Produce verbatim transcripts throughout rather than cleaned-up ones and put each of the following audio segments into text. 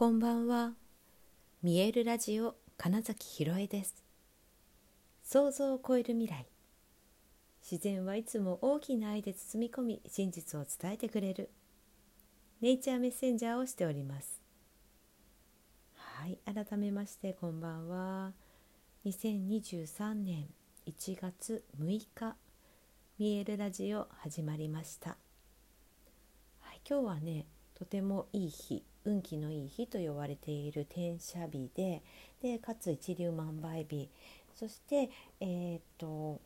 こんばんは。見えるラジオ金崎ひろえです。想像を超える未来。自然はいつも大きな愛で包み込み、真実を伝えてくれるネイチャーメッセンジャーをしております。はい、改めましてこんばんは。にせんにじゅうさんねんいちがつむいか、見えるラジオ始まりました。はい、今日はね、とてもいい日、運気のいい日と呼ばれている天赦日で、でかつ一粒万倍日、そして、えー、と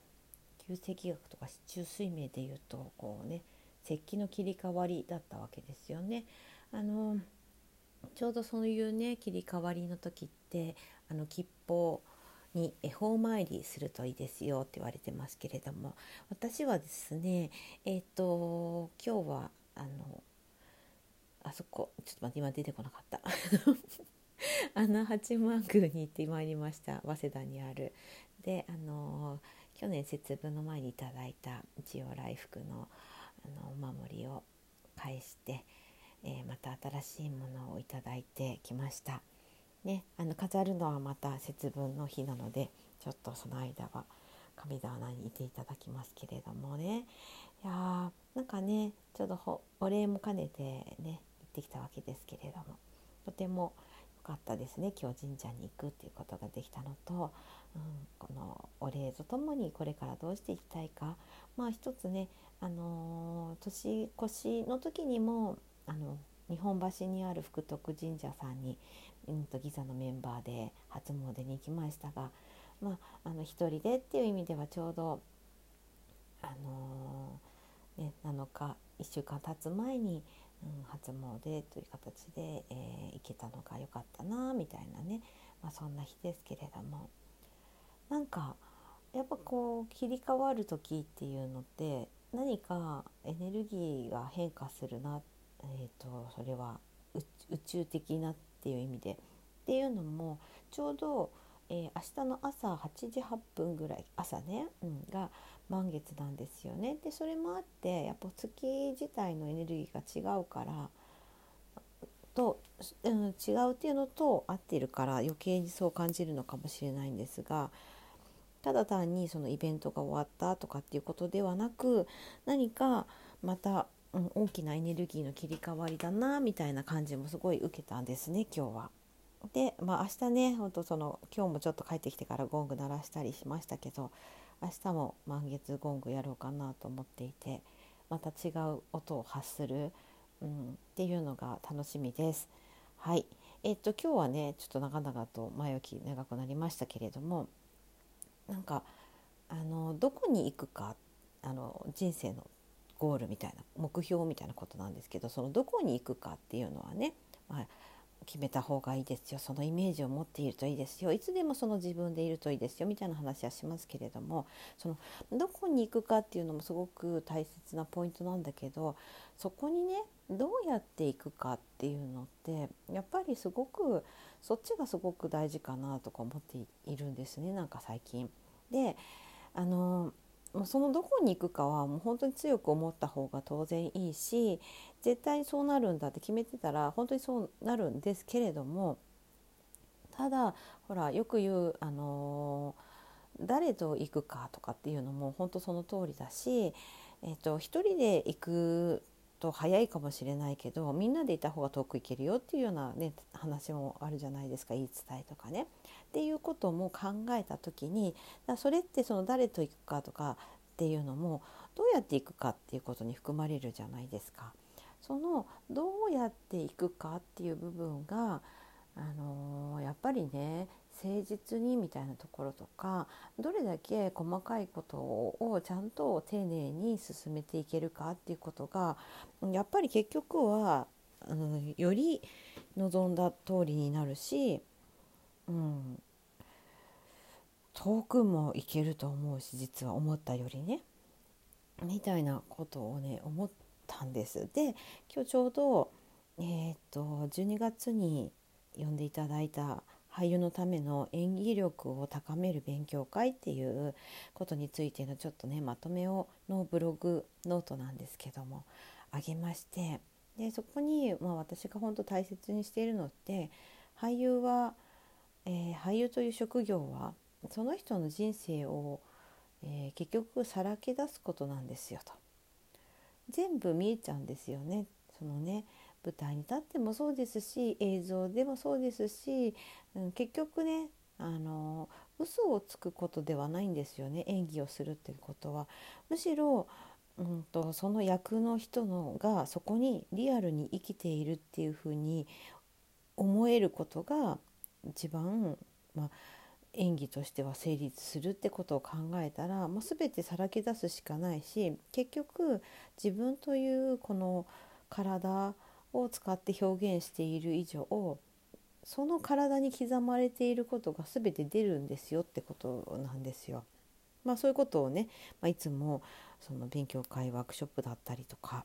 旧石学とか中水明でいうとこう、ね、石器の切り替わりだったわけですよね。あのちょうどそういう、ね、切り替わりの時ってあの吉報に恵方参りするといいですよって言われてますけれども、私はですね、えー、と今日はあのあそこちょっと待って、今出てこなかった穴八幡宮に行ってまいりました。早稲田にあるで、あのー、去年節分の前にいただいた一応来福 の, あのお守りを返して、えー、また新しいものをいただいてきました、ね、あの飾るのはまた節分の日なので、ちょっとその間は神棚にいていただきますけれどもね。いやなんかね、ちょうどお礼も兼ねてねできたわけですけれども、とても良かったですね。今日神社に行くっていうことができたのと、うん、このお礼とともにこれからどうしていきたいか、まあ一つね、あのー、年越しの時にもあの日本橋にある福徳神社さんに、うん、とギザのメンバーで初詣に行きましたが、まあ、あの一人でっていう意味ではちょうど、あのーね、なのかいっしゅうかん経つ前にうん、初詣という形で、えー、行けたのが良かったなみたいなね、まあ、そんな日ですけれども、なんかやっぱこう切り替わる時っていうのって何かエネルギーが変化するな、えーと、それは宇宙的なっていう意味でっていうのも、ちょうど、えー、明日の朝はちじはっぷんぐらい、朝ね、うん、が満月なんですよね。でそれもあって、やっぱ月自体のエネルギーが違うからと、うん、違うっていうのと合っているから余計にそう感じるのかもしれないんですが、ただ単にそのイベントが終わったとかっていうことではなく、何かまた、うん、大きなエネルギーの切り替わりだなみたいな感じもすごい受けたんですね、今日は。で、まあ、明日ね、ほんとその今日もちょっと帰ってきてからゴング鳴らしたりしましたけど、明日も満月ゴングやろうかなと思っていて、また違う音を発する、うん、っていうのが楽しみです。はい、えっと今日はねちょっと長々と前置き長くなりましたけれども、なんかあのどこに行くか、あの人生のゴールみたいな目標みたいなことなんですけど、そのどこに行くかっていうのはね、まあ決めた方がいいですよ、そのイメージを持っているといいですよ、いつでもその自分でいるといいですよみたいな話はしますけれども、そのどこに行くかっていうのもすごく大切なポイントなんだけど、そこにねどうやって行くかっていうのってやっぱりすごくそっちがすごく大事かなとか思っているんですね、なんか最近で。あのもうそのどこに行くかはもう本当に強く思った方が当然いいし、絶対にそうなるんだって決めてたら本当にそうなるんですけれども、ただほらよく言う、あのー、誰と行くかとかっていうのも本当その通りだし、えーと、一人で行くと早いかもしれないけど、みんなでいた方が遠く行けるよっていうような、ね、話もあるじゃないですか、言い伝えとかね。っていうことも考えた時に、だそれってその誰と行くかとかっていうのもどうやって行くかっていうことに含まれるじゃないですか。そのどうやって行くかっていう部分が、あのー、やっぱりね誠実にみたいなところとか、どれだけ細かいことをちゃんと丁寧に進めていけるかっていうことが、やっぱり結局は、うん、より望んだ通りになるし、うん、遠くも行けると思うし、実は思ったよりねみたいなことをね思ったんです。で今日ちょうど、えー、っとじゅうにがつに呼んでいただいた俳優のための演技力を高める勉強会っていうことについてのちょっとねまとめをのブログノートなんですけどもあげまして、でそこに、まあ、私が本当大切にしているのって俳優は、えー、俳優という職業はその人の人生を、えー、結局さらけ出すことなんですよと。全部見えちゃうんですよね。そのね、舞台に立ってもそうですし映像でもそうですし、うん、結局ねあの嘘をつくことではないんですよね、演技をするっていうことは。むしろ、うん、とその役の人のがそこにリアルに生きているっていうふうに思えることが一番、まあ、演技としては成立するってことを考えたら、まあ、全てさらけ出すしかないし、結局自分というこの体を使って表現している以上、その体に刻まれていることが全て出るんですよってことなんですよ。まあ、そういうことをね、まあ、いつもその勉強会ワークショップだったりとか、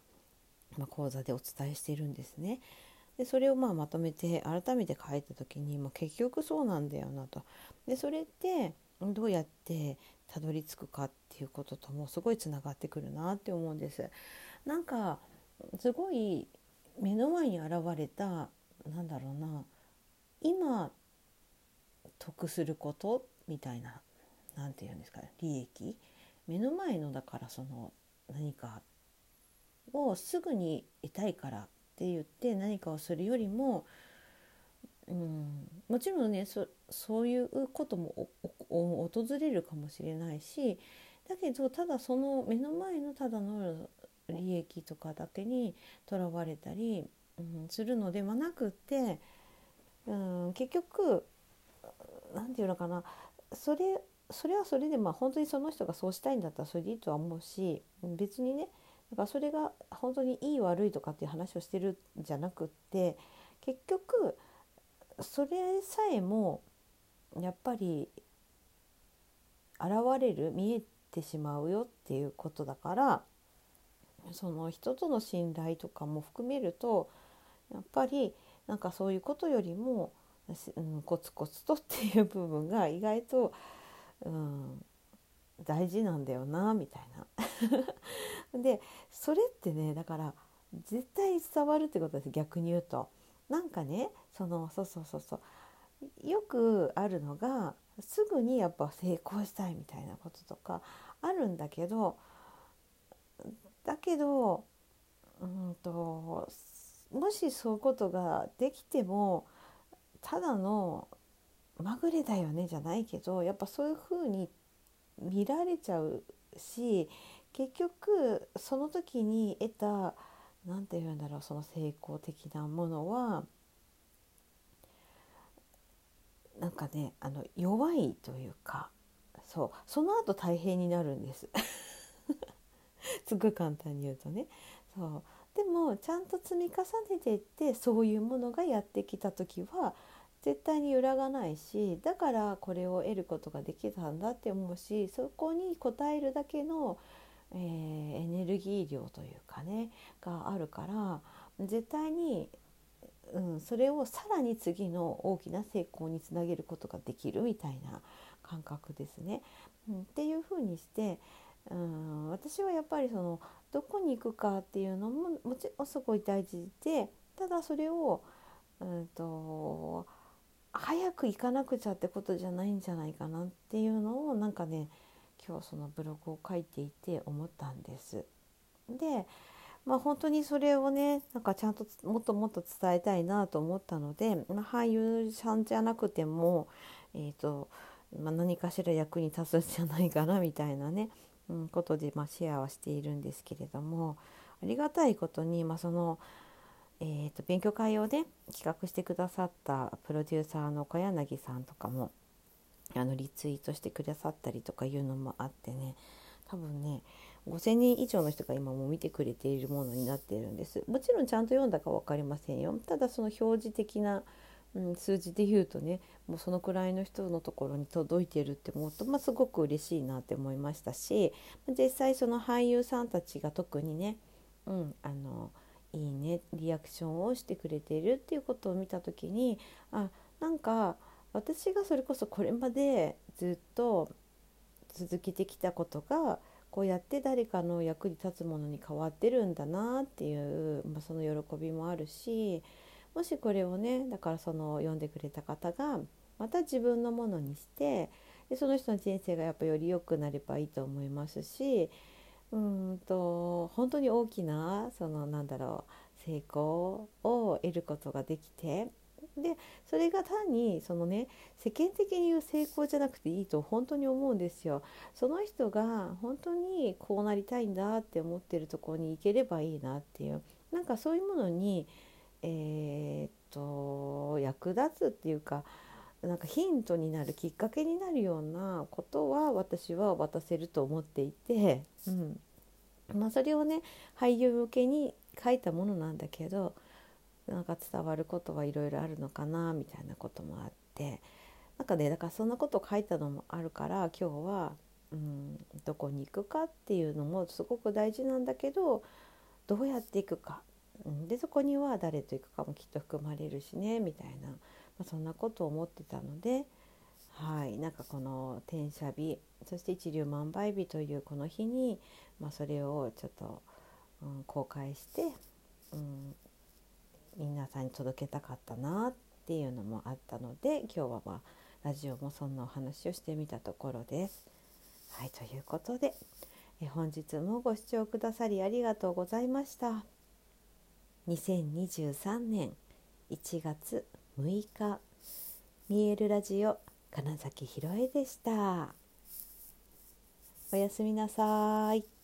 まあ、講座でお伝えしているんですね。でそれをまあまとめて改めて書いた時に、まあ、結局そうなんだよなと。でそれってどうやってたどり着くかっていうことともすごいつながってくるなって思うんです。なんかすごい目の前に現れた、なんだろうな、今得することみたいな、なんていうんですかね、利益、目の前のだからその何かをすぐに得たいからって言って何かをするよりも、うん、もちろんね そ, そういうこともおお訪れるかもしれないし、だけどただその目の前のただの利益とかだけにとらわれたり、うん、するのではなくって、うん、結局なんていうのかな、それそれはそれで、まあ本当にその人がそうしたいんだったらそれでいいとは思うし、別にねだからそれが本当にいい悪いとかっていう話をしてるんじゃなくって、結局それさえもやっぱり現れる、見えてしまうよっていうことだから、その人との信頼とかも含めると、やっぱりなんかそういうことよりも、うん、コツコツとっていう部分が意外と、うん、大事なんだよなみたいなでそれってね、だから絶対伝わるってことです。逆に言うとなんかね、そのそうそうそうそうよくあるのが、すぐにやっぱ成功したいみたいなこととかあるんだけど、だけど、うんと、もしそういうことができてもただのまぐれだよねじゃないけど、やっぱそういうふうに見られちゃうし、結局その時に得た、なんていうんだろう、その成功的なものはなんかね、あの弱いというか、そうその後大変になるんですすごい簡単に言うとね。そうでもちゃんと積み重ねていって、そういうものがやってきた時は絶対に揺らがないし、だからこれを得ることができたんだって思うし、そこに応えるだけの、えー、エネルギー量というかねがあるから、絶対に、うん、それをさらに次の大きな成功につなげることができるみたいな感覚ですね、うん、っていうふうにして、うん、私はやっぱりそのどこに行くかっていうのももちろんすごい大事で、ただそれを、うんと、早く行かなくちゃってことじゃないんじゃないかなっていうのを、なんかね今日そのブログを書いていて思ったんです。で、まあ、本当にそれをねなんかちゃんともっともっと伝えたいなと思ったので、まあ、俳優さんじゃなくても、えーとまあ、何かしら役に立つんじゃないかなみたいなね、うん、ことで、まあ、シェアはしているんですけれども、ありがたいことに、まあ、その、えー、と勉強会をね企画してくださったプロデューサーの小柳さんとかもあのリツイートしてくださったりとかいうのもあってね、多分ねごせんにん以上の人が今も見てくれているものになっているんです。もちろんちゃんと読んだか分かりませんよ。ただその表示的な、うん、数字で言うとね、もうそのくらいの人のところに届いているって思うと、まあ、すごく嬉しいなって思いましたし、実際その俳優さんたちが特にね、うん、あのいいねリアクションをしてくれているっていうことを見た時に、あ、なんか私がそれこそこれまでずっと続けてきたことがこうやって誰かの役に立つものに変わってるんだなっていう、まあ、その喜びもあるし、もしこれをね、だからその読んでくれた方がまた自分のものにして、でその人の人生がやっぱより良くなればいいと思いますし、うんと本当に大きなそのなんだろう成功を得ることができて、でそれが単にそのね世間的に言う成功じゃなくていいと本当に思うんですよ。その人が本当にこうなりたいんだって思ってるところに行ければいいなっていう、なんかそういうものに、えー、っと役立つっていうか、なんかヒントになるきっかけになるようなことは私は渡せると思っていて、うんまあ、それをね俳優向けに書いたものなんだけど、なんか伝わることはいろいろあるのかなみたいなこともあって、なんかねだからそんなことを書いたのもあるから、今日は、うん、どこに行くかっていうのもすごく大事なんだけど、どうやって行くか、うん、でそこには誰と行くかもきっと含まれるしねみたいな、まあ、そんなことを思ってたので、はい、なんかこの転写日、そして一粒万倍日というこの日に、まあ、それをちょっと、うん、公開して、うん皆さんに届けたかったなっていうのもあったので、今日は、まあ、ラジオもそんなお話をしてみたところです。はい、ということでえ本日もご視聴くださりありがとうございました。にせんにじゅうさんねんいちがつむいか、見えるラジオ金崎ひろえでした。おやすみなさい。